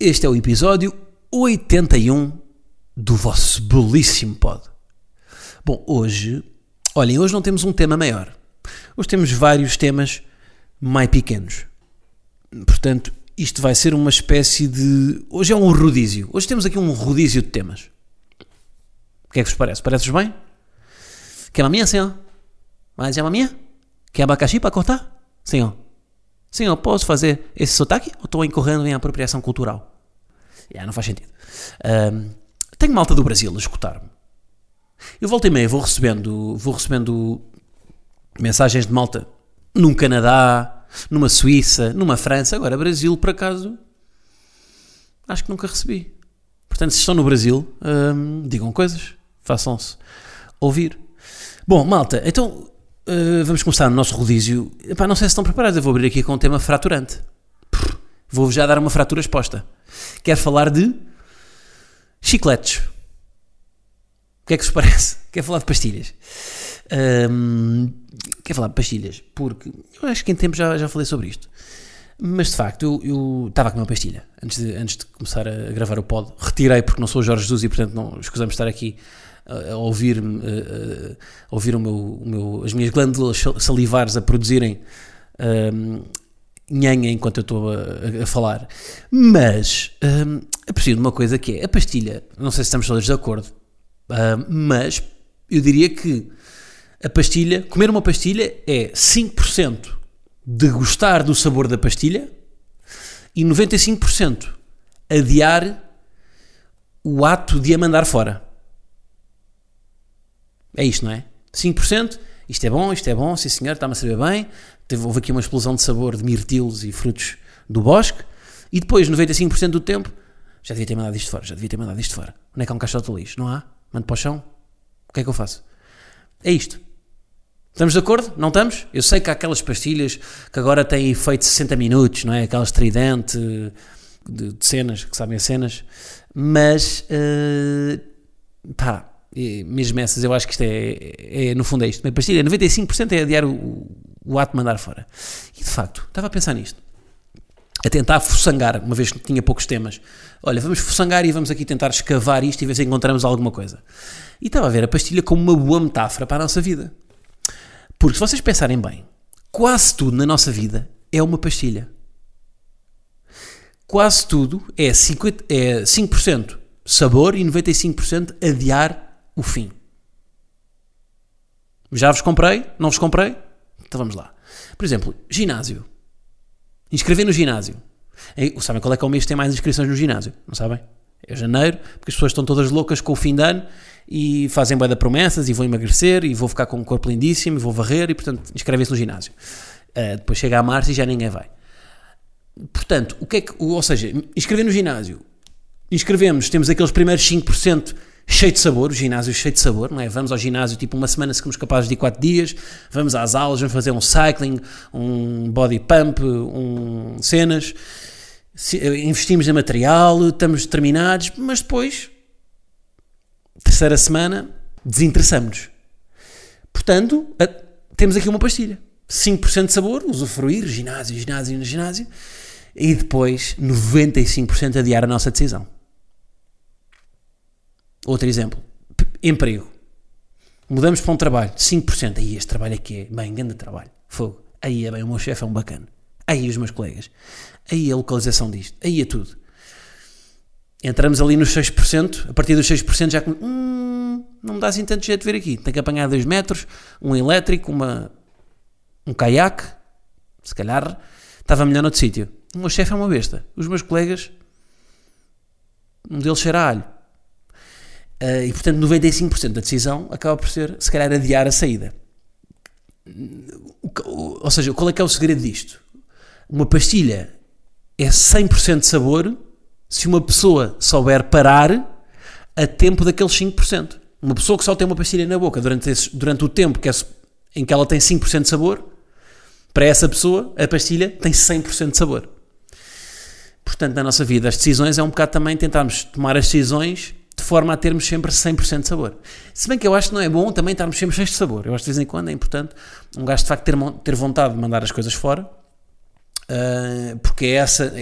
Este é o episódio 81 do vosso belíssimo pod. Bom, hoje não temos um tema maior. Hoje temos vários temas mais pequenos. Portanto, isto vai ser uma espécie de... Hoje é um rodízio. Hoje temos aqui um rodízio de temas. O que é que vos parece? Parece-vos bem? Quer uma minha, senhor? Mais uma minha? Quer abacaxi para cortar? Senhor. Senhor, posso fazer esse sotaque? Ou estou incorrendo em apropriação cultural? Não faz sentido. Tenho malta do Brasil a escutar-me. Eu volto e meia, vou recebendo mensagens de malta num Canadá, numa Suíça, numa França. Agora, Brasil, por acaso, acho que nunca recebi. Portanto, se estão no Brasil, digam coisas, façam-se ouvir. Bom, malta, então... vamos começar o nosso rodízio. Não sei se estão preparados, eu vou abrir aqui com um tema fraturante. Vou-vos já dar uma fratura exposta. Quero falar de chicletes. O que é que vos parece? Quero falar de pastilhas. Porque eu acho que em tempo já falei sobre isto. Mas de facto, eu estava com uma pastilha. Antes de começar a gravar o pod, retirei porque não sou o Jorge Jesus e portanto não escusamos estar aqui a ouvir as minhas glândulas salivares a produzirem nhanha enquanto eu estou a falar. Mas aprecio de uma coisa que é a pastilha. Não sei se estamos todos de acordo, mas eu diria que a pastilha, comer uma pastilha é 5% de gostar do sabor da pastilha e 95% adiar o ato de a mandar fora. É isto, não é? 5%, isto é bom, sim senhor, está-me a saber bem, houve aqui uma explosão de sabor de mirtilos e frutos do bosque, e depois, 95% do tempo, já devia ter mandado isto fora. Onde é que há um caixote de lixo? Não há? Mando para o chão? O que é que eu faço? É isto. Estamos de acordo? Não estamos? Eu sei que há aquelas pastilhas que agora têm efeito 60 minutos, não é? Aquelas Trident de cenas, que sabem as cenas, mas, E mesmo essas, eu acho que isto é no fundo é isto. A pastilha, 95% é adiar o ato de mandar fora. E de facto, estava a pensar nisto, a tentar fuçangar, uma vez que tinha poucos temas. Olha, vamos fuçangar e vamos aqui tentar escavar isto e ver se encontramos alguma coisa. E estava a ver a pastilha como uma boa metáfora para a nossa vida. Porque se vocês pensarem bem, quase tudo na nossa vida é uma pastilha. Quase tudo é 5% sabor e 95% adiar o fim. Já vos comprei? Não vos comprei? Então vamos lá. Por exemplo, ginásio. Inscrever no ginásio. Sabem qual é que é o mês que tem mais inscrições no ginásio? Não sabem? É janeiro, porque as pessoas estão todas loucas com o fim de ano e fazem bué de promessas e vão emagrecer e vou ficar com um corpo lindíssimo e vou varrer e, portanto, inscrevem-se no ginásio. Depois chega a março e já ninguém vai. Portanto, o que é que... Ou seja, inscrever no ginásio. Inscrevemos, temos aqueles primeiros 5% cheio de sabor, o ginásio cheio de sabor, não é? Vamos ao ginásio, tipo, uma semana se somos capazes de ir 4 dias, vamos às aulas, vamos fazer um cycling, um body pump, cenas, investimos em material, estamos determinados, mas depois, terceira semana, desinteressamos-nos. Portanto, temos aqui uma pastilha. 5% de sabor, usufruir, ginásio, e depois 95% adiar a nossa decisão. Outro exemplo, emprego. Mudamos para um trabalho, 5%. Aí este trabalho aqui é bem grande trabalho, fogo. Aí é bem, o meu chefe é um bacana. Aí os meus colegas. Aí a localização disto. Aí é tudo. Entramos ali nos 6%. A partir dos 6% já... não me dá assim tanto jeito de ver aqui. Tenho que apanhar 2 metros, um elétrico, um caiaque. Se calhar estava melhor noutro sítio. O meu chefe é uma besta. Os meus colegas... Um deles cheira a alho. E portanto 95% da decisão acaba por ser, se calhar, adiar a saída. Ou seja, qual é que é o segredo disto? Uma pastilha é 100% de sabor se uma pessoa souber parar a tempo daqueles 5%. Uma pessoa que só tem uma pastilha na boca durante o tempo que em que ela tem 5% de sabor, para essa pessoa a pastilha tem 100% de sabor. Portanto, na nossa vida, as decisões é um bocado também tentarmos tomar as decisões de forma a termos sempre 100% de sabor. Se bem que eu acho que não é bom também estarmos sempre cheios de sabor. Eu acho que de vez em quando é importante um gajo de facto ter vontade de mandar as coisas fora, porque é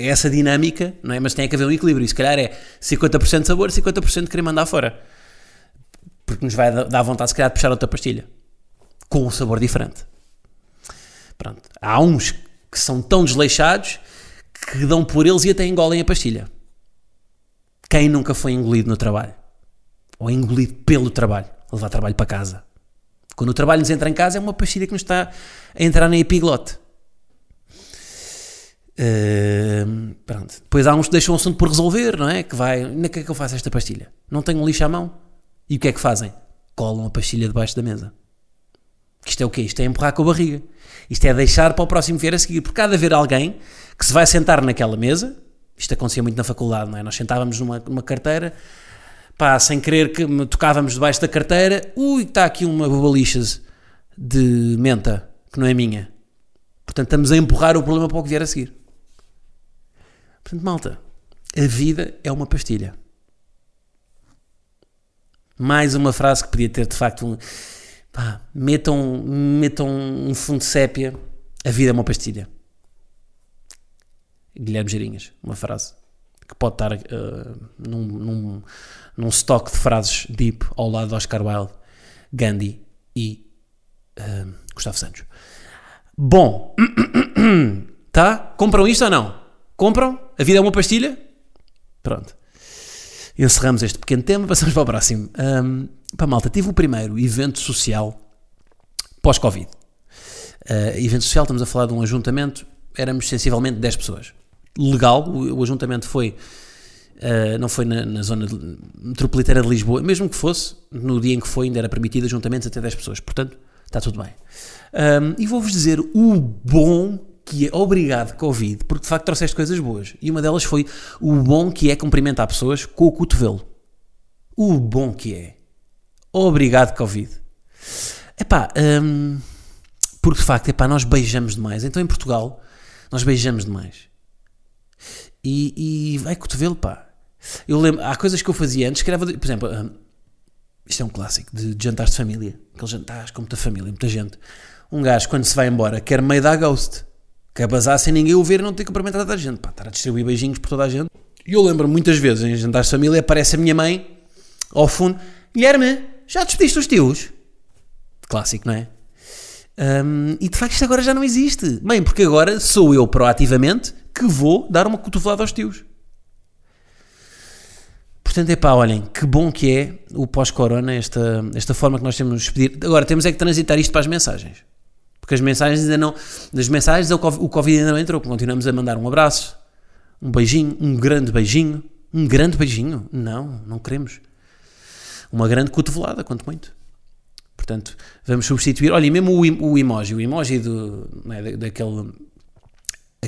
essa dinâmica, não é? Mas tem que haver um equilíbrio, e se calhar é 50% de sabor, 50% de querer mandar fora, porque nos vai dar vontade, se calhar, de puxar outra pastilha, com um sabor diferente. Pronto. Há uns que são tão desleixados que dão por eles e até engolem a pastilha. Quem nunca foi engolido no trabalho? Ou engolido pelo trabalho? Levar trabalho para casa. Quando o trabalho nos entra em casa, é uma pastilha que nos está a entrar na epiglote. Pronto. Depois há uns que deixam o assunto por resolver, não é? Que vai, ainda que é que eu faço esta pastilha? Não tenho um lixo à mão? E o que é que fazem? Colam a pastilha debaixo da mesa. Isto é o quê? Isto é empurrar com a barriga. Isto é deixar para o próximo vier a seguir. Porque há de haver alguém que se vai sentar naquela mesa. Isto acontecia muito na faculdade, não é? Nós sentávamos numa carteira, pá, sem querer que tocávamos debaixo da carteira. Ui, está aqui uma bobalicha de menta, que não é minha. Portanto, estamos a empurrar o problema para o que vier a seguir. Portanto, malta, a vida é uma pastilha. Mais uma frase que podia ter, de facto, metam um fundo de sépia. A vida é uma pastilha. Guilherme Geirinhas, uma frase que pode estar num estoque de frases deep ao lado de Oscar Wilde, Gandhi e Gustavo Santos. Bom, tá? Compram isto ou não? Compram? A vida é uma pastilha? Pronto. Encerramos este pequeno tema, passamos para o próximo. Para malta, tive o primeiro evento social pós-Covid. Evento social, estamos a falar de um ajuntamento, éramos sensivelmente 10 pessoas. Legal, o ajuntamento foi, não foi na zona metropolitana de Lisboa, mesmo que fosse, no dia em que foi ainda era permitido ajuntamentos até 10 pessoas, portanto está tudo bem. E vou-vos dizer o bom que é, obrigado Covid, porque de facto trouxeste coisas boas, e uma delas foi o bom que é cumprimentar pessoas com o cotovelo. O bom que é, obrigado Covid. Epá, porque de facto, epá, nós beijamos demais, então em Portugal nós beijamos demais, e vai cotovelo, pá. Eu lembro, há coisas que eu fazia antes, que era, por exemplo, isto é um clássico de jantares de família, aqueles jantares com muita família, muita gente, um gajo quando se vai embora quer meio dar ghost, quer bazar sem ninguém o ver, não ter cumprimentado toda a gente, pá, estar a distribuir beijinhos por toda a gente. E eu lembro muitas vezes em jantares de família aparece a minha mãe ao fundo: Guilherme, já despediste os tios? Clássico, não é? E de facto isto agora já não existe, bem, porque agora sou eu proativamente que vou dar uma cotovelada aos tios. Portanto, epá, olhem, que bom que é o pós-corona, esta forma que nós temos de pedir. Agora, temos é que transitar isto para as mensagens. Porque as mensagens ainda não... Das mensagens o Covid ainda não entrou. Continuamos a mandar um abraço, um beijinho, um grande beijinho. Um grande beijinho? Não, não queremos. Uma grande cotovelada, quanto muito. Portanto, vamos substituir... Olhem, mesmo o emoji do... Não é,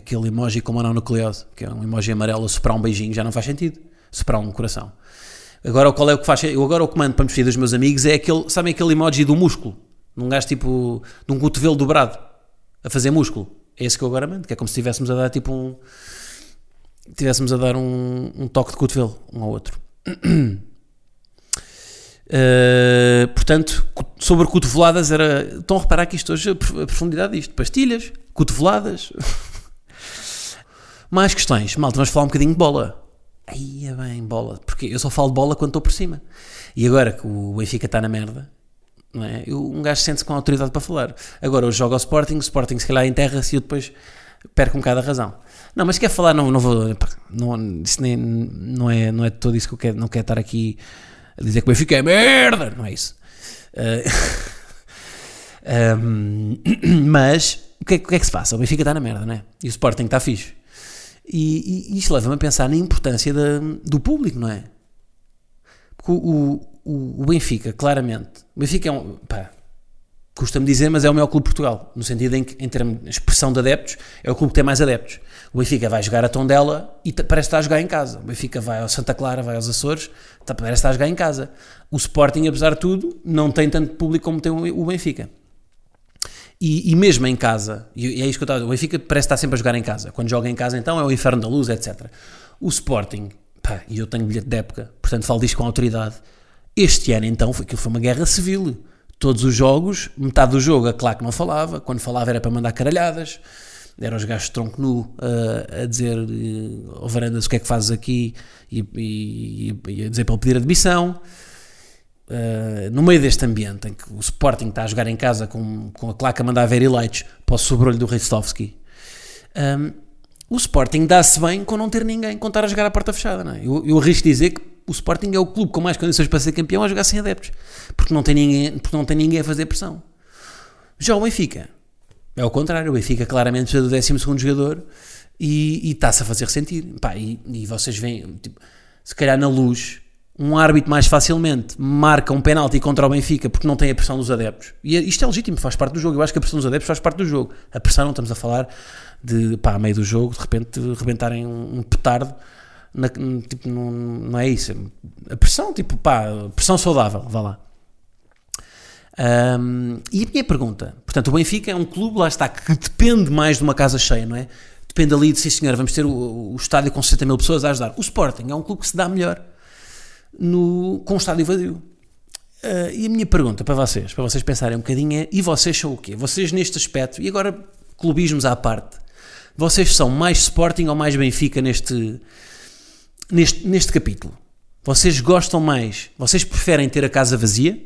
aquele emoji com mononucleose, que é um emoji amarelo, a soprar um beijinho, já não faz sentido. Soprar um coração. Agora qual é o que faz? Eu agora o comando para me despedir dos meus amigos é aquele, sabem aquele emoji do músculo? De um gajo tipo, de um cotovelo dobrado a fazer músculo. É esse que eu agora mando, que é como se estivéssemos a dar tipo um... Estivéssemos a dar um toque de cotovelo um ao outro. Portanto, sobre cotoveladas era... Estão a reparar que isto hoje, a profundidade disto. Pastilhas, cotoveladas... Mais questões. Malta, vamos falar um bocadinho de bola. Aí é bem, bola. Porque eu só falo de bola quando estou por cima. E agora que o Benfica está na merda, não é? Um gajo sente-se com autoridade para falar. Agora eu jogo ao Sporting, o Sporting se calhar enterra-se e eu depois perco um bocado a razão. Não, mas se quer falar, não vou... Não, isso nem, não é todo isso que eu quero. Não quero estar aqui a dizer que o Benfica é merda. Não é isso. Mas o que é que se passa? O Benfica está na merda, não é? E o Sporting está fixe. E isto leva-me a pensar na importância do público, não é? Porque o Benfica, claramente... O Benfica é um... Pá, custa-me dizer, mas é o maior clube de Portugal, no sentido em que, em termos de expressão de adeptos, é o clube que tem mais adeptos. O Benfica vai jogar a Tondela e parece estar a jogar em casa. O Benfica vai ao Santa Clara, vai aos Açores, parece estar a jogar em casa. O Sporting, apesar de tudo, não tem tanto público como tem o Benfica. E mesmo em casa, e é isso que eu estava a dizer, o Benfica parece estar sempre a jogar em casa. Quando joga em casa, então, é o inferno da luz, etc. O Sporting, pá, e eu tenho bilhete de época, portanto falo disto com autoridade, este ano, então, foi uma guerra civil. Todos os jogos, metade do jogo, é claro que não falava, quando falava era para mandar caralhadas, eram os gajos de tronco nu a dizer ao Varandas o que é que fazes aqui e a dizer para ele pedir admissão. No meio deste ambiente em que o Sporting está a jogar em casa com a claca a mandar ver highlights para o sobrolho do Ristowski, o Sporting dá-se bem com não ter ninguém, com estar a jogar à porta fechada, não é? Eu arrisco dizer que o Sporting é o clube com mais condições para ser campeão a jogar sem adeptos, porque não tem ninguém a fazer pressão. Já o Benfica é o contrário, o Benfica claramente precisa do 12º jogador e está-se a fazer sentir. Pá, e vocês veem, tipo, se calhar na Luz, um árbitro mais facilmente marca um penalti contra o Benfica porque não tem a pressão dos adeptos. E isto é legítimo, faz parte do jogo. Eu acho que a pressão dos adeptos faz parte do jogo. A pressão, não estamos a falar de, pá, a meio do jogo, de repente, rebentarem um petardo. Tipo, não é isso. A pressão, tipo, pá, pressão saudável, vá lá. E a minha pergunta, portanto, o Benfica é um clube, lá está, que depende mais de uma casa cheia, não é? Depende ali de, sim senhor, vamos ter o estádio com 60 mil pessoas a ajudar. O Sporting é um clube que se dá melhor com o estádio vazio. E a minha pergunta para vocês pensarem um bocadinho é, e vocês são o quê? Vocês neste aspecto, e agora clubismos à parte, vocês são mais Sporting ou mais Benfica neste capítulo? Vocês gostam mais, vocês preferem ter a casa vazia?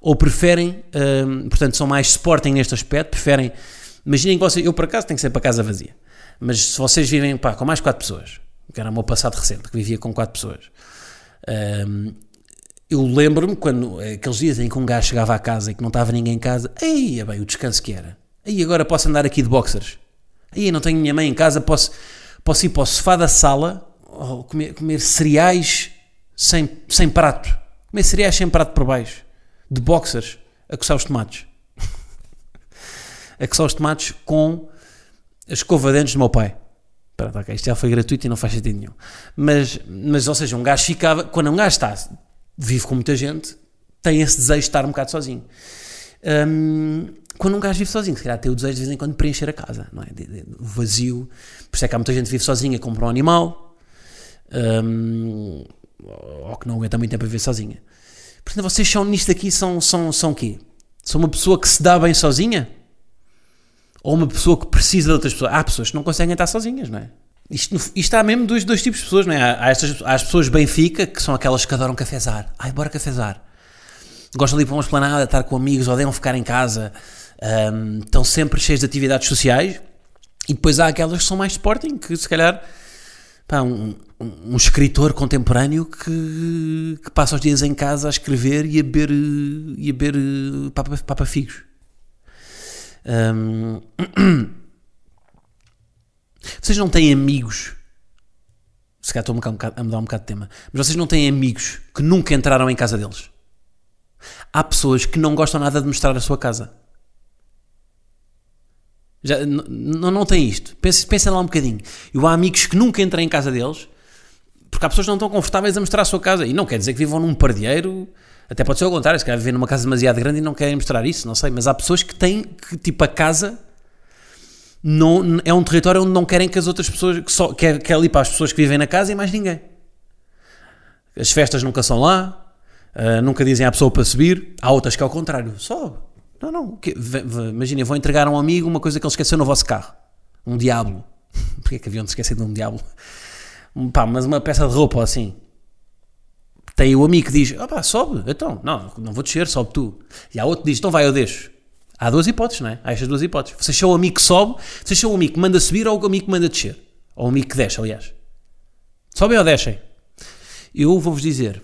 Ou preferem, portanto, são mais Sporting neste aspecto, preferem, imaginem que vocês, eu por acaso tenho que ser para a casa vazia, mas se vocês vivem, pá, com mais 4 pessoas, que era o meu passado recente, que vivia com 4 pessoas, eu lembro-me quando, aqueles dias em que um gajo chegava à casa e que não estava ninguém em casa, aí, bem, o descanso que era, aí agora posso andar aqui de boxers, aí não tenho minha mãe em casa, posso ir para o sofá da sala, ou comer cereais sem prato. Comer cereais sem prato por baixo. De boxers. A coçar os tomates. A coçar os tomates com a escova de dentes do meu pai. Pronto, ok. Isto já foi gratuito e não faz sentido nenhum. Mas, ou seja, um gajo ficava... Quando um gajo está... Vive com muita gente. Tem esse desejo de estar um bocado sozinho. Quando um gajo vive sozinho, se calhar tem o desejo de vez em quando preencher a casa, não é? O vazio. Por isso é que há muita gente que vive sozinha, compra um animal, ou que não aguenta muito tempo a viver sozinha. Portanto, vocês são nisto aqui, são o quê? São uma pessoa que se dá bem sozinha? Ou uma pessoa que precisa de outras pessoas? Há pessoas que não conseguem estar sozinhas, não é? Isto há mesmo dois tipos de pessoas, não é? Há as pessoas Benfica, que são aquelas que adoram cafezar. Ai, bora cafezar. Gostam de ir para uma esplanada, estar com amigos, odeiam ficar em casa... estão sempre cheios de atividades sociais. E depois há aquelas que são mais Sporting, que se calhar, pá, um escritor contemporâneo que passa os dias em casa a escrever e a beber papa-figos. Vocês não têm amigos, se calhar estou a mudar um bocado de tema, mas vocês não têm amigos que nunca entraram em casa deles? Há pessoas que não gostam nada de mostrar a sua casa. Já, não tem isto. Pensem lá um bocadinho. Eu há amigos que nunca entram em casa deles porque há pessoas que não estão confortáveis a mostrar a sua casa. E não quer dizer que vivam num pardieiro, até pode ser ao contrário, se calhar vivem numa casa demasiado grande e não querem mostrar isso, não sei. Mas há pessoas que têm que, tipo, a casa não, é um território onde não querem que as outras pessoas, que é ali para as pessoas que vivem na casa e mais ninguém. As festas nunca são lá, nunca dizem à pessoa para subir. Há outras que é ao contrário, sobe. Não, imaginem, vão entregar a um amigo uma coisa que ele esqueceu no vosso carro, um diabo. Porquê é que haviam de esquecer de um diabo? Pá, mas uma peça de roupa assim. Tem o amigo que diz, ah, pá, sobe, então, não vou descer, sobe tu. E há outro que diz, então vai, eu deixo. Há duas hipóteses, não é? Há estas duas hipóteses. Vocês são o amigo que sobe, vocês são o amigo que manda subir ou o amigo que manda descer. Ou o amigo que desce, aliás. Sobem ou descem? Eu vou-vos dizer,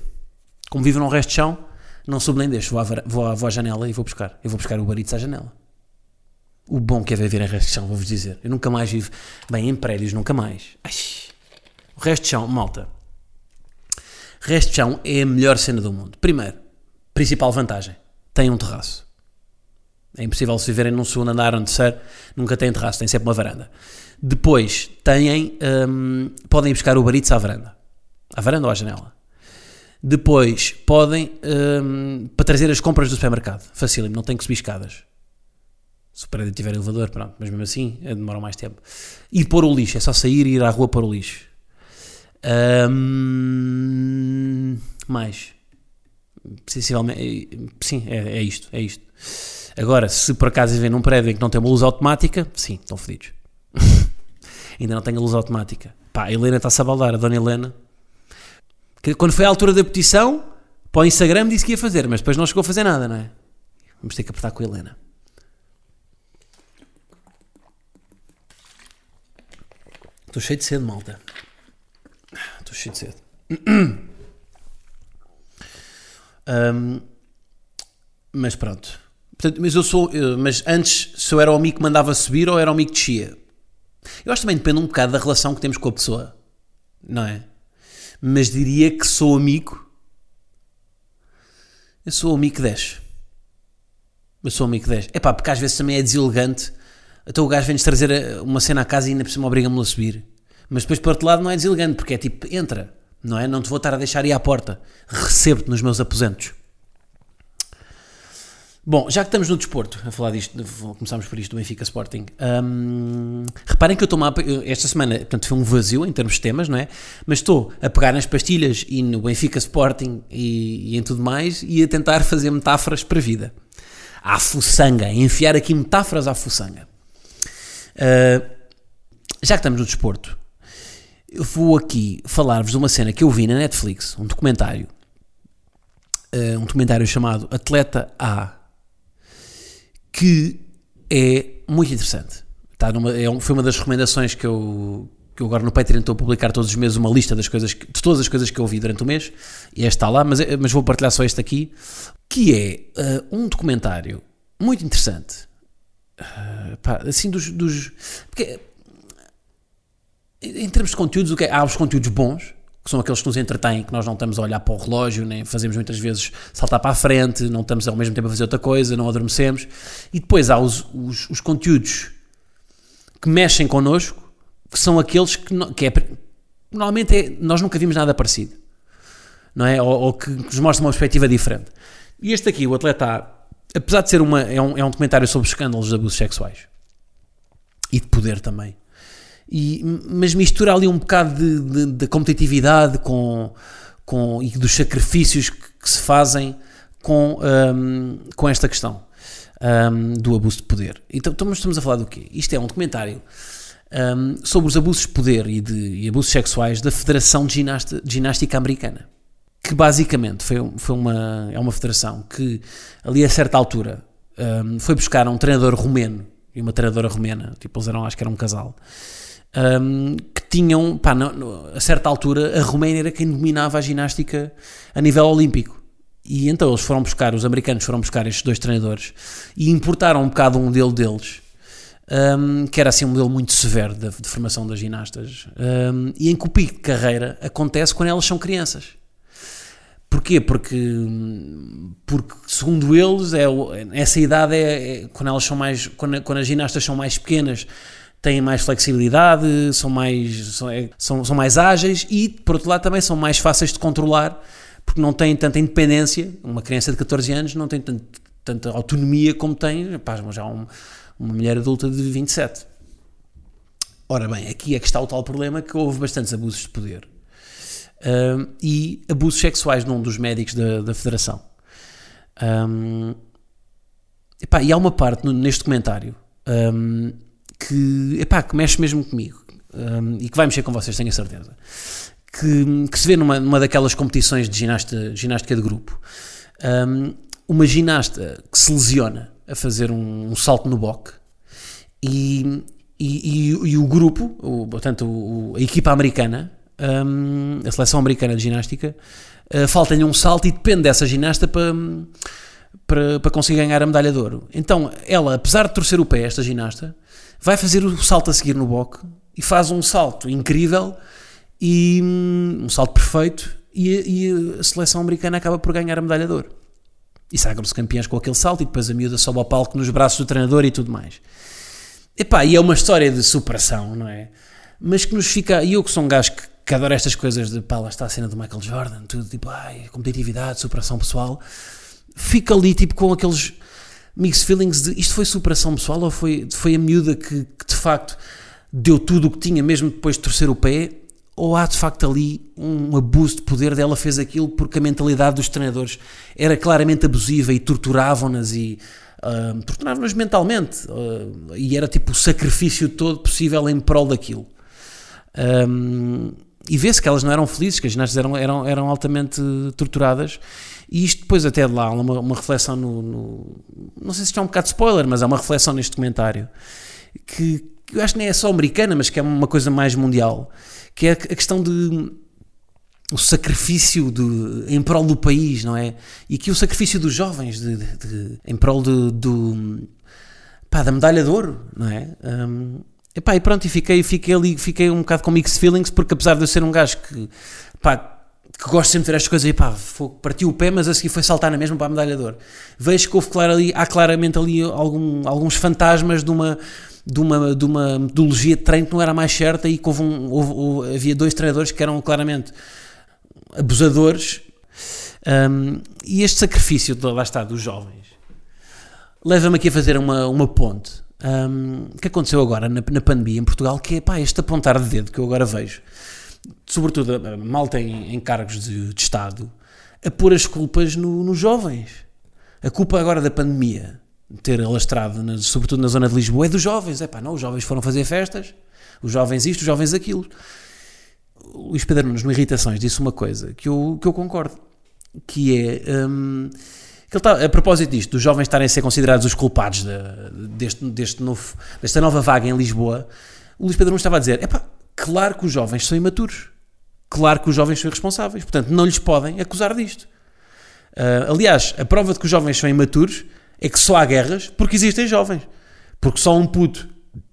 como vivo num resto de chão, não subo nem deixo, vou à janela e vou buscar. Eu vou buscar o barito à janela. O bom que é viver em resto de chão, vou-vos dizer. Eu nunca mais vivo, bem, em prédios, nunca mais. Ai, o resto de chão, malta. Resto de chão é a melhor cena do mundo. Primeiro, principal vantagem, tem um terraço. É impossível se viverem num segundo andar ou terceiro, nunca têm terraço, têm sempre uma varanda. Depois têm, podem ir buscar Uber Eats à varanda. À varanda ou à janela. Depois podem, para trazer as compras do supermercado. Facílimo, não têm que subir escadas. Se o prédio tiver elevador, pronto, mas mesmo assim demora mais tempo. E pôr o lixo, é só sair e ir à rua pôr o lixo. Mais. Sensivelmente, sim, é isto. Agora, se por acaso vivem num prédio em que não tem uma luz automática, sim, estão fodidos. Ainda não tem a luz automática. Pá, a Helena está-se a baldar, a dona Helena. Que quando foi à altura da petição, para o Instagram disse que ia fazer, mas depois não chegou a fazer nada, não é? Vamos ter que apertar com a Helena. Estou cheio de sede, malta. Estou cheio de sede. Mas pronto. Portanto, mas antes, se eu era o amigo que mandava subir ou era o amigo que descia? Eu acho que também depende um bocado da relação que temos com a pessoa, não é? Mas diria que sou amigo. Eu sou amigo que desce. Eu sou amigo que desce. É pá, porque às vezes também é deselegante. Então o gajo vem-nos trazer uma cena à casa e ainda por cima obriga-me a subir. Mas depois, por outro lado, não é deselegante, porque é tipo, entra, não é? Não te vou estar a deixar ir à porta. Recebo-te nos meus aposentos. Bom, já que estamos no desporto, a falar disto, começámos por isto do Benfica Sporting, reparem que eu estou esta semana, portanto foi um vazio em termos de temas, não é? Mas estou a pegar nas pastilhas e no Benfica Sporting e em tudo mais e a tentar fazer metáforas para a vida. À fuçanga, enfiar aqui metáforas à fuçanga. Já que estamos no desporto, eu vou aqui falar-vos de uma cena que eu vi na Netflix, um documentário, chamado Athlete A, que é muito interessante. Está foi uma das recomendações que eu agora no Patreon estou a publicar todos os meses uma lista das coisas de todas as coisas que eu ouvi durante o mês, e esta está lá, mas vou partilhar só esta aqui, que é um documentário muito interessante, pá, assim dos porque, em termos de conteúdos, há os conteúdos bons, que são aqueles que nos entretêm, que nós não estamos a olhar para o relógio, nem fazemos muitas vezes saltar para a frente, não estamos ao mesmo tempo a fazer outra coisa, não adormecemos. E depois há os conteúdos que mexem connosco, que são aqueles que normalmente nós nunca vimos nada parecido, não é? Ou que nos mostram uma perspectiva diferente. E este aqui, o Athlete A, apesar de ser um documentário sobre escândalos de abusos sexuais e de poder também, mas mistura ali um bocado de competitividade e dos sacrifícios que se fazem com esta questão do abuso de poder. Então estamos a falar do quê? Isto é um documentário sobre os abusos de poder e abusos sexuais da Federação de Ginástica Americana, que basicamente é uma federação que ali a certa altura foi buscar um treinador romeno e uma treinadora romena, tipo, eles acho que era um casal, que tinham, pá, a certa altura, a Romênia era quem dominava a ginástica a nível olímpico. E então eles foram buscar, os americanos foram buscar estes dois treinadores e importaram um bocado um modelo deles, que era assim um modelo muito severo de formação das ginastas, e em que o pico de carreira acontece quando elas são crianças. Porquê? Porque segundo eles, essa idade é quando elas são quando as ginastas são mais pequenas, têm mais flexibilidade, são mais ágeis e, por outro lado, também são mais fáceis de controlar, porque não têm tanta independência. Uma criança de 14 anos não tem tanta autonomia como tem, pá, já uma mulher adulta de 27. Ora bem, aqui é que está o tal problema, que houve bastantes abusos de poder. E abusos sexuais num dos médicos da federação. Epá, e há uma parte neste documentário que mexe mesmo comigo, e que vai mexer com vocês, tenho a certeza, que se vê numa daquelas competições de ginástica de grupo, uma ginasta que se lesiona a fazer um salto no boque e o grupo, a equipa americana, a seleção americana de ginástica, falta-lhe um salto e depende dessa ginasta para conseguir ganhar a medalha de ouro. Então ela, apesar de torcer o pé, esta ginasta vai fazer o salto a seguir no boxe e faz um salto incrível, e um salto perfeito, e a seleção americana acaba por ganhar a medalha de ouro. e sagram-se campeões com aquele salto, e depois a miúda sobe ao palco nos braços do treinador e tudo mais. Epá, e é uma história de superação, não é? Mas que nos fica, e eu que sou um gajo que adoro estas coisas de, pá, lá está a cena do Michael Jordan, tudo, tipo, ai, competitividade, superação pessoal, fica ali, tipo, com aqueles mixed feelings de, isto foi superação pessoal ou foi a miúda que de facto deu tudo o que tinha, mesmo depois de torcer o pé, ou há de facto ali um abuso de poder dela, fez aquilo porque a mentalidade dos treinadores era claramente abusiva e torturavam-nas mentalmente, e era tipo o sacrifício todo possível em prol daquilo. E vê-se que elas não eram felizes, que as ginastas eram altamente torturadas, e isto depois até de lá, uma reflexão não sei se isto é um bocado de spoiler, mas é uma reflexão neste documentário, que eu acho que nem é só americana, mas que é uma coisa mais mundial, que é a questão de o sacrifício em prol do país, não é? E que o sacrifício dos jovens em prol da medalha de ouro, não é? Epá, e pronto, e fiquei ali, fiquei um bocado com mixed feelings, porque apesar de eu ser um gajo que gosto sempre de ver estas coisas, e pá, partiu o pé, mas a seguir foi saltar na mesma para a medalha de ouro. Vejo que há claramente ali alguns fantasmas de uma metodologia de treino que não era mais certa, e que havia dois treinadores que eram claramente abusadores, e este sacrifício, lá está, dos jovens, leva-me aqui a fazer uma ponte. Que aconteceu agora na pandemia em Portugal, que é, pá, este apontar de dedo que eu agora vejo, sobretudo a malta em cargos de Estado, a pôr as culpas nos jovens. A culpa agora da pandemia ter alastrado, sobretudo na zona de Lisboa, é dos jovens. É pá, não, os jovens foram fazer festas, os jovens isto, os jovens aquilo. O Luís Pedro Nunes, no Irritações, disse uma coisa que eu concordo, que é... que ele a propósito disto, dos jovens estarem a ser considerados os culpados desta nova vaga em Lisboa, o Luís Pedro Nunes estava a dizer, epá, claro que os jovens são imaturos, claro que os jovens são irresponsáveis, portanto não lhes podem acusar disto. Aliás, a prova de que os jovens são imaturos é que só há guerras porque existem jovens, porque só um puto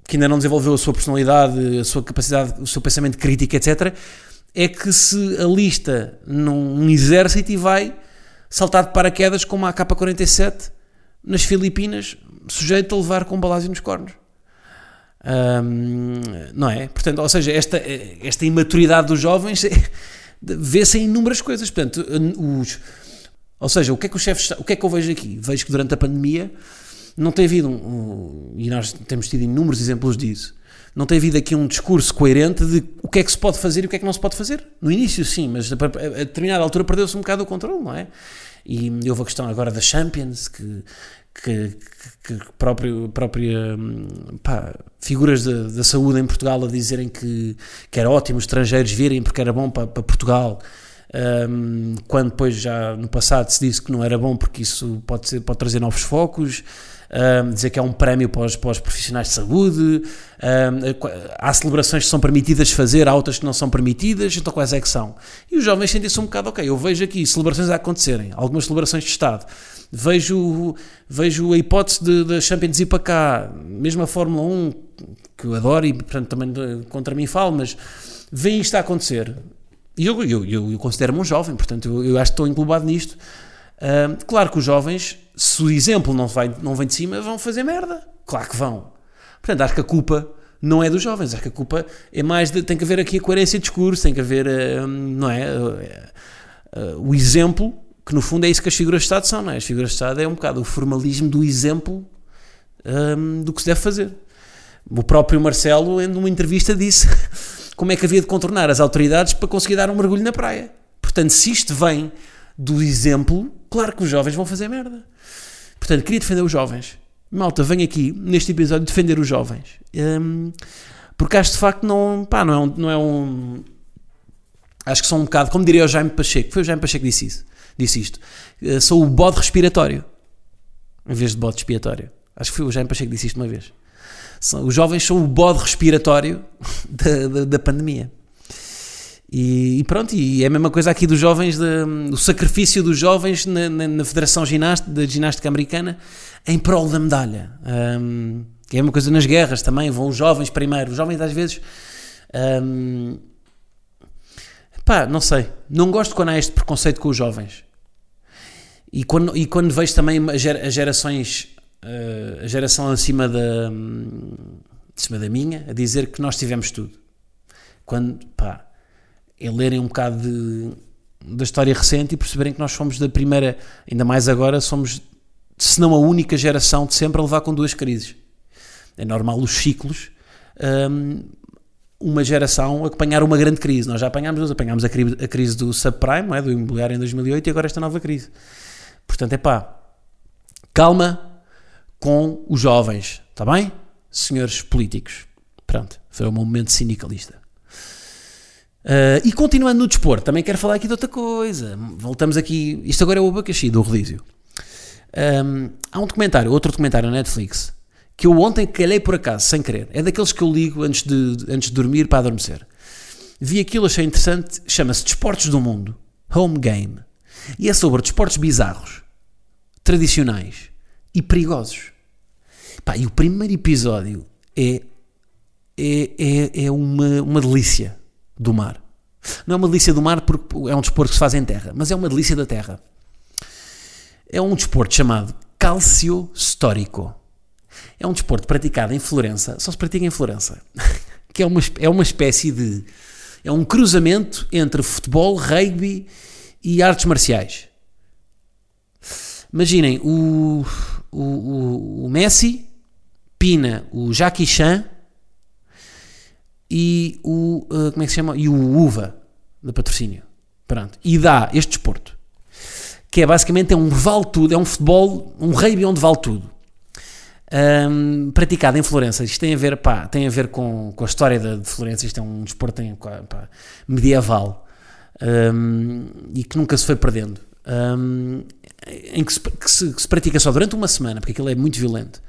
que ainda não desenvolveu a sua personalidade, a sua capacidade, o seu pensamento crítico, etc., é que se alista num exército e vai... saltado de paraquedas com uma AK-47 nas Filipinas, sujeito a levar com balásio nos cornos. Não é? Portanto, ou seja, esta imaturidade dos jovens vê-se em inúmeras coisas. Portanto, ou seja, o que é que os chefes... O que é que eu vejo aqui? Vejo que durante a pandemia não tem havido, e nós temos tido inúmeros exemplos disso, não tem havido aqui um discurso coerente de o que é que se pode fazer e o que é que não se pode fazer. No início sim, mas a determinada altura perdeu-se um bocado o controle, não é? E houve a questão agora da Champions, que figuras da saúde em Portugal a dizerem que era ótimo os estrangeiros virem porque era bom para Portugal, quando depois já no passado se disse que não era bom porque isso pode trazer novos focos. Dizer que é um prémio para os profissionais de saúde, há celebrações que são permitidas fazer, há outras que não são permitidas, então quais é que são? E os jovens sentem-se um bocado, ok, eu vejo aqui celebrações a acontecerem, algumas celebrações de Estado, vejo a hipótese da Champions ir para cá, mesmo a Fórmula 1, que eu adoro e portanto também contra mim falo, mas veem isto a acontecer, e eu considero-me um jovem, portanto eu acho que estou englobado nisto. Claro que os jovens, se o exemplo não vem de cima, vão fazer merda, claro que vão. Portanto, acho que a culpa não é dos jovens, acho que a culpa é mais tem que haver aqui a coerência de discurso, tem que haver não é, o exemplo, que no fundo é isso que as figuras de Estado são, não é? As figuras de Estado é um bocado o formalismo do exemplo, do que se deve fazer. O próprio Marcelo, em uma entrevista, disse como é que havia de contornar as autoridades para conseguir dar um mergulho na praia. Portanto, se isto vem do exemplo, claro que os jovens vão fazer merda. Portanto, queria defender os jovens. Malta, venho aqui, neste episódio, defender os jovens. Porque acho, de facto, não é um... Acho que são um bocado, como diria o Jaime Pacheco, foi o Jaime Pacheco que disse isto. Sou o bode respiratório, em vez de bode expiatório. Acho que foi o Jaime Pacheco que disse isto uma vez. Os jovens são o bode respiratório da pandemia. E pronto, e é a mesma coisa aqui dos jovens, o sacrifício dos jovens na Federação de Ginástica Americana em prol da medalha, que é uma coisa nas guerras também, vão os jovens primeiro, os jovens às vezes, não sei, não gosto quando há este preconceito com os jovens, E quando vejo também a geração acima da minha a dizer que nós tivemos tudo, quando, pá, é lerem um bocado da história recente e perceberem que nós fomos da primeira, ainda mais agora, somos, se não a única geração de sempre a levar com duas crises. É normal os ciclos, uma geração apanhar uma grande crise. Nós já apanhámos a crise do subprime, não é? Do imobiliário em 2008, e agora esta nova crise. Portanto, é pá, calma com os jovens, está bem? Senhores políticos. Pronto, foi um momento sindicalista. E continuando no desporto, também quero falar aqui de outra coisa. Voltamos aqui, isto agora é o abacaxi do rodízio. Há um documentário, outro documentário na Netflix, que eu ontem calhei por acaso, sem querer. É daqueles que eu ligo antes de dormir para adormecer. Vi aquilo, achei interessante, chama-se Desportos do Mundo, Home Game. E é sobre desportos bizarros, tradicionais e perigosos. Pá, e o primeiro episódio é uma delícia do mar. Não é uma delícia do mar porque é um desporto que se faz em terra, mas é uma delícia da terra. É um desporto chamado Calcio Storico. É um desporto praticado em Florença, só se pratica em Florença, que é uma espécie de... é um cruzamento entre futebol, rugby e artes marciais. Imaginem, o Messi pina o Jackie Chan e o... como é que se chama? E o Uva, da Patrocínio. Pronto. E dá este desporto, que é basicamente um vale-tudo, é um futebol, um rugby onde vale tudo. Praticado em Florença. Isto tem a ver, pá, com a história de Florença. Isto é um desporto medieval, e que nunca se foi perdendo. Em que se pratica só durante uma semana, porque aquilo é muito violento.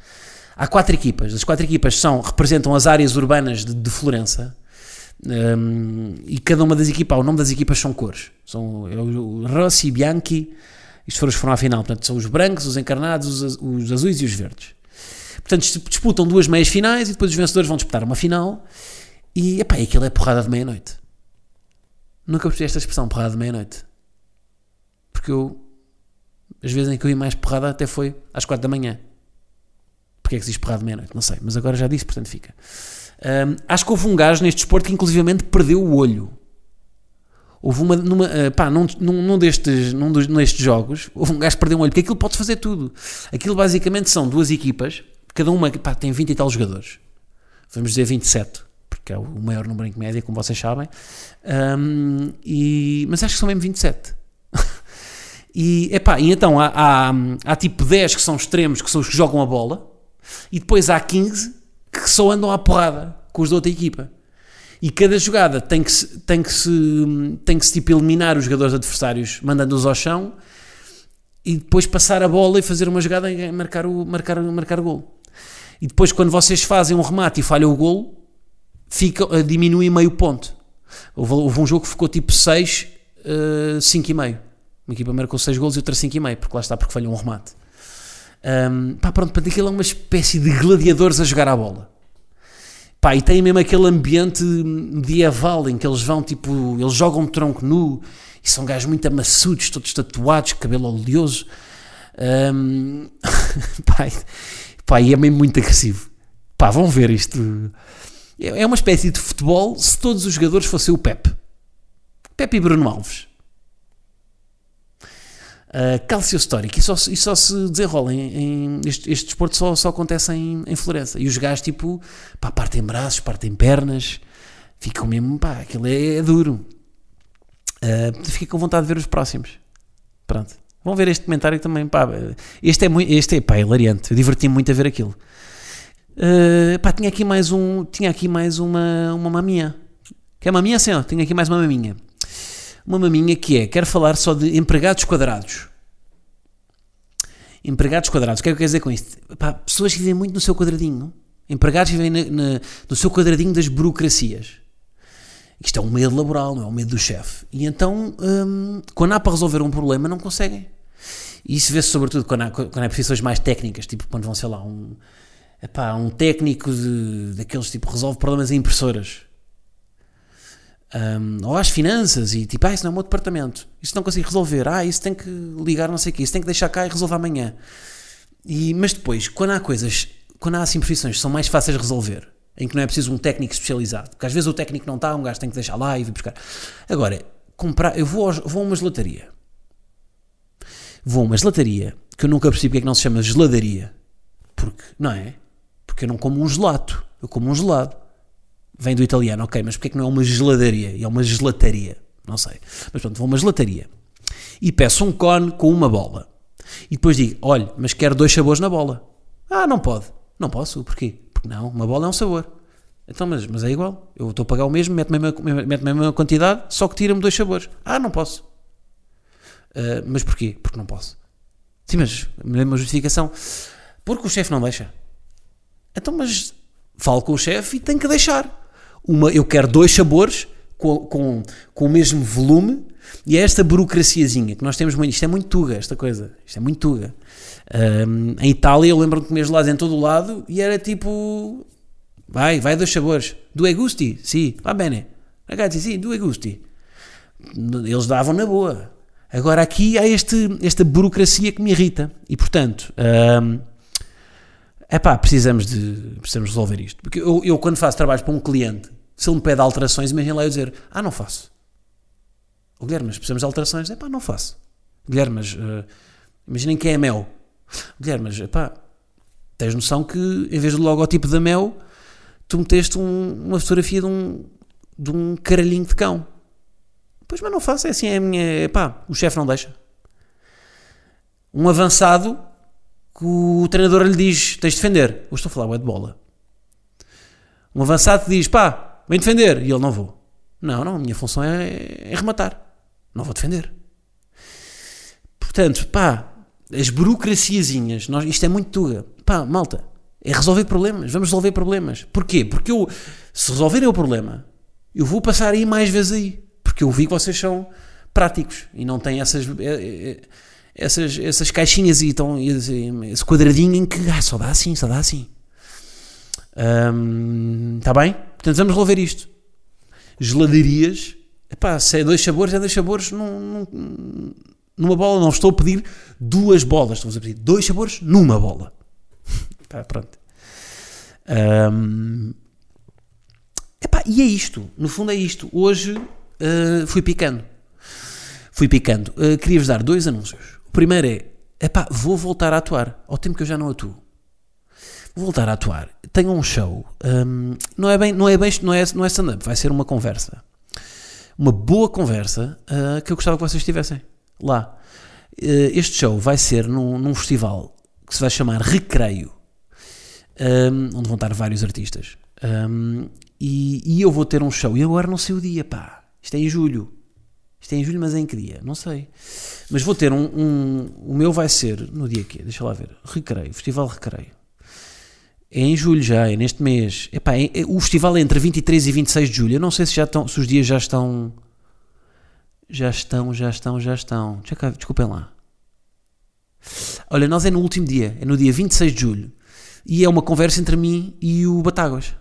Há 4 equipas, as 4 equipas representam as áreas urbanas de Florença, e cada uma das equipas, o nome das equipas são cores, são Rossi e Bianchi, isto foram à final, portanto são os brancos, os encarnados, os azuis e os verdes. Portanto disputam 2 meias finais e depois os vencedores vão disputar uma final, e epá, aquilo é porrada de meia-noite. Nunca percebi esta expressão, porrada de meia-noite, porque eu... as vezes em que eu ia mais porrada até foi às 4 da manhã. Porque é que se diz porrada de meia-noite? Não sei, mas agora já disse, portanto fica. Acho que houve um gajo neste desporto que inclusivamente perdeu o olho. Houve uma... num destes jogos, houve um gajo que perdeu um olho, porque aquilo pode fazer tudo. Aquilo basicamente são 2 equipas, cada uma, pá, tem 20 e tal jogadores. Vamos dizer 27, porque é o maior número em média, como vocês sabem. Mas acho que são mesmo 27. E então há tipo 10 que são extremos, que são os que jogam a bola, e depois há 15 que só andam à porrada com os da outra equipa. E cada jogada tem que se tipo eliminar os jogadores adversários, mandando-os ao chão, e depois passar a bola e fazer uma jogada e marcar o golo. E depois, quando vocês fazem um remate e falham o golo, diminui meio ponto. Houve um jogo que ficou tipo 6, 5,5. Uma equipa marcou 6 golos e outra 5,5, porque lá está, porque falhou um remate. Aquilo é uma espécie de gladiadores a jogar à bola. Pá, e tem mesmo aquele ambiente medieval em que eles vão, tipo, eles jogam tronco nu, e são gajos muito amassudos, todos tatuados, cabelo oleoso. E é mesmo muito agressivo. Pá, vão ver isto. É uma espécie de futebol se todos os jogadores fossem o Pepe e Bruno Alves. Calcio Storico, e só se desenrola este desporto só acontece em Florença, e os gajos tipo, pá, partem braços, partem pernas, ficam mesmo, pá, aquilo é duro. Fiquei com vontade de ver os próximos. Pronto, vão ver este comentário também, pá, este é hilariante, eu diverti-me muito a ver aquilo. Tinha aqui mais uma maminha, que é maminha assim, ó, tinha aqui mais uma maminha. Uma maminha que é, quero falar só de empregados quadrados. Empregados quadrados, o que é que eu quero dizer com isto? Pá, pessoas que vivem muito no seu quadradinho. Empregados que vivem no seu quadradinho das burocracias. Isto é um medo laboral, não é um medo do chefe. E então, quando há para resolver um problema, não conseguem. E isso vê-se sobretudo quando há profissões mais técnicas, tipo quando vão, sei lá, um técnico daqueles tipo resolve problemas em impressoras. ou às finanças, e tipo, isso não é o meu departamento, isso não consigo resolver, isso tem que ligar não sei o quê, isso tem que deixar cá e resolver amanhã. Mas depois, quando há assim profissões que são mais fáceis de resolver, em que não é preciso um técnico especializado, porque às vezes o técnico não está, um gajo tem que deixar lá e vir buscar. Agora, eu vou a uma gelataria. Vou a uma gelataria, que eu nunca percebi porque é que não se chama geladaria, porque, não é? Porque eu não como um gelato, eu como um gelado. Vem do italiano, ok, mas porque é que não é uma geladaria? É uma gelataria, não sei. Mas pronto, vou a uma gelataria e peço um cone com uma bola. E depois digo, olha, mas quero 2 sabores na bola. Não pode. Não posso, porquê? Porque não, uma bola é um sabor. Então, mas é igual, eu estou a pagar o mesmo, mete-me a mesma quantidade, só que tira-me 2 sabores. Não posso. Mas porquê? Porque não posso. Sim, mas me lembro uma justificação. Porque o chefe não deixa. Então, mas falo com o chefe e tenho que deixar. Eu quero 2 sabores com o mesmo volume, e é esta burocraciazinha que nós temos muito. Isto é muito tuga, esta coisa. Isto é muito tuga. Em Itália, eu lembro-me de comer gelados em todo o lado e era tipo... Vai 2 sabores. 2 gusti? Sim. Va bene. Ragazzi, sim, 2 gusti. Eles davam na boa. Agora aqui há esta burocracia que me irrita. E portanto... precisamos resolver isto. Porque eu quando faço trabalhos para um cliente, se ele me pede alterações, imagina lá eu dizer, não faço. Oh, Guilherme, mas precisamos de alterações. Não faço. Guilherme, mas imaginem que é a Mel. Guilherme, mas tens noção que em vez do logotipo da Mel, tu meteste uma fotografia de um caralhinho de cão. Pois, mas não faço, é assim, é a minha... o chefe não deixa. Um avançado... que o treinador lhe diz, tens de defender. Hoje estou a falar bué de bola. Um avançado diz, vem defender. E ele, não vou. Não, a minha função é rematar. Não vou defender. Portanto, as burocraciazinhas, isto é muito tuga. Malta, é resolver problemas. Vamos resolver problemas. Porquê? Porque se resolverem o problema, eu vou passar aí mais vezes aí. Porque eu vi que vocês são práticos e não têm essas... essas caixinhas e esse quadradinho em que só dá assim. Está bem? Portanto, vamos resolver isto. Geladarias, se é 2 sabores, é 2 sabores numa bola. Não estou a pedir 2 bolas, estou a pedir 2 sabores numa bola. Pronto. E é isto, no fundo é isto. Hoje fui picando. Queria-vos dar 2 anúncios. Primeiro vou voltar a atuar, ao tempo que eu já não atuo. Vou voltar a atuar. Tenho um show, não é stand-up, vai ser uma conversa. Uma boa conversa que eu gostava que vocês tivessem lá. Este show vai ser num festival que se vai chamar Recreio, onde vão estar vários artistas. E eu vou ter um show, e agora não sei o dia, Isto é em julho. Isto é em julho, mas é em que dia? Não sei. Mas vou ter o meu vai ser no dia quê? Deixa lá ver. Recreio, Festival Recreio. É em julho já, é neste mês. O festival é entre 23 e 26 de julho. Eu não sei se os dias já estão... Já estão. Desculpem lá. Olha, nós é no último dia. É no dia 26 de julho. E é uma conversa entre mim e o Batáguas.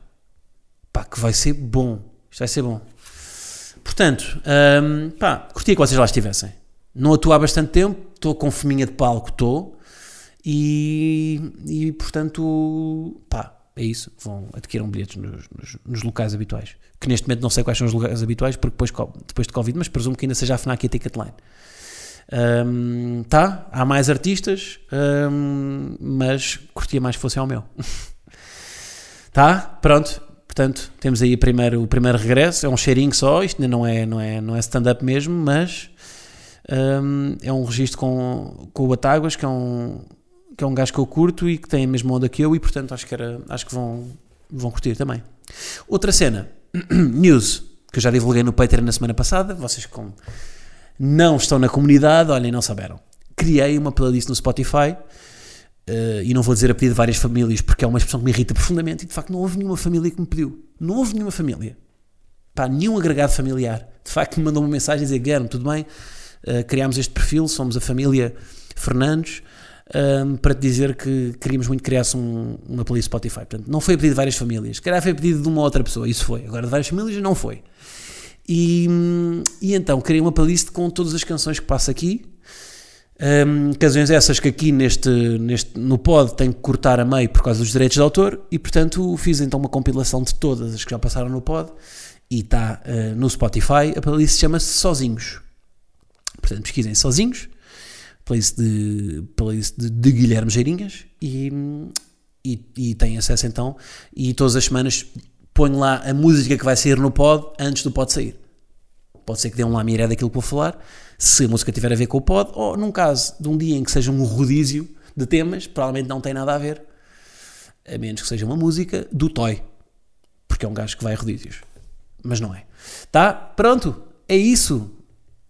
Que vai ser bom. Isto vai ser bom. Portanto, curtia que vocês lá estivessem. Não atuo há bastante tempo, estou com fominha de palco, e portanto, é isso. Vão adquirir bilhetes nos locais habituais, que neste momento não sei quais são os locais habituais, porque depois de Covid, mas presumo que ainda seja a FNAC e a Ticketline. Há mais artistas, mas curtia mais que fossem ao meu. Pronto. Portanto, temos aí o primeiro regresso, é um cheirinho só, isto não é stand-up mesmo, mas é um registro com o Batáguas, que é um gajo que eu curto e que tem a mesma onda que eu, e portanto acho que vão curtir também. Outra cena, news, que eu já divulguei no Patreon na semana passada, vocês que não estão na comunidade, olhem, não souberam. Criei uma playlist no Spotify. E não vou dizer a pedido de várias famílias, porque é uma expressão que me irrita profundamente, e de facto não houve nenhuma família que me pediu. Não houve nenhuma família. Nenhum agregado familiar. De facto me mandou uma mensagem a dizer, Guilherme, tudo bem? Criámos este perfil, somos a família Fernandes, para te dizer que queríamos muito que criasse uma playlist Spotify. Portanto, não foi a pedido de várias famílias. Se calhar foi a pedido de uma outra pessoa, isso foi. Agora de várias famílias não foi. E então criei uma playlist com todas as canções que passo aqui. Canções essas que aqui no pod tenho que cortar a meio por causa dos direitos de autor, e portanto fiz então uma compilação de todas as que já passaram no pod, e está no Spotify. A playlist chama-se Sozinhos, portanto pesquisem Sozinhos, playlist de Guilherme Geirinhas, e têm acesso então, e todas as semanas ponho lá a música que vai sair no pod antes do pod sair. Pode ser que dê um lamiré daquilo que vou falar, se a música tiver a ver com o pod, ou num caso de um dia em que seja um rodízio de temas, provavelmente não tem nada a ver, a menos que seja uma música do Toy, porque é um gajo que vai a rodízios, mas não é. Tá? Pronto, é isso.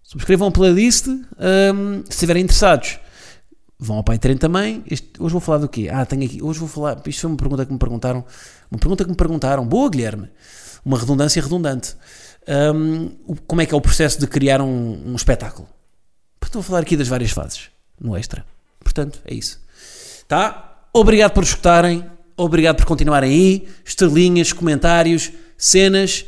Subscrevam a playlist, se estiverem interessados. Vão ao Patreon também. Hoje vou falar do quê? Tenho aqui, hoje vou falar, isto foi uma pergunta que me perguntaram, boa Guilherme, uma redundância redundante. Como é que é o processo de criar um espetáculo? Estou a falar aqui das várias fases no extra, portanto é isso, tá? Obrigado por escutarem, obrigado por continuarem aí, estrelinhas, comentários, cenas.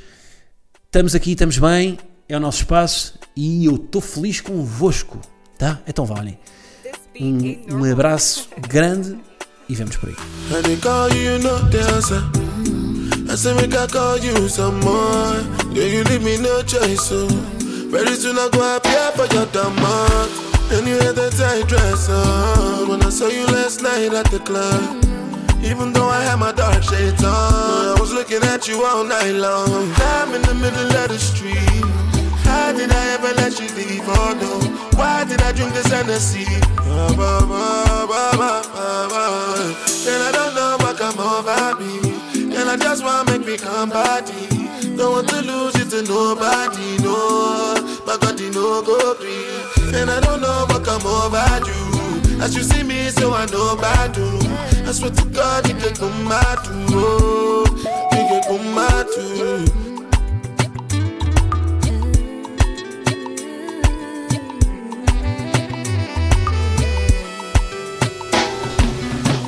Estamos aqui, estamos bem, é o nosso espaço e eu estou feliz convosco, tá? Então valem um abraço grande e vemos por aí. I say make I call you some more. Then you leave me no choice, so very soon I go appear for your demand. And you had that tight dress on when I saw you last night at the club. Even though I had my dark shades on, I was looking at you all night long. I'm in the middle of the street. How did I ever let you leave? Oh no, why did I drink this Hennessy? Ba, ba, ba, ba, ba, ba. And I don't know what come over me. And I just wanna make me come party. Don't want to lose it to nobody, no. But God, you know, go free. And I don't know what come over you. As you see me, so I know bad do. I swear to God, you can come out too. Oh, you can come out too.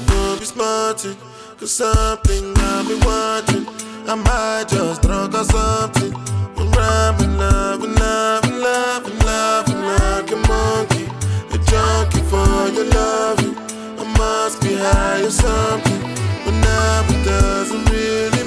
Don't be smart, cause something I've been watching. I might just drunk or something. We're rhyming, loving, loving, loving, loving like a monkey. A junkie for your loving. I must be high or something. But now it doesn't really.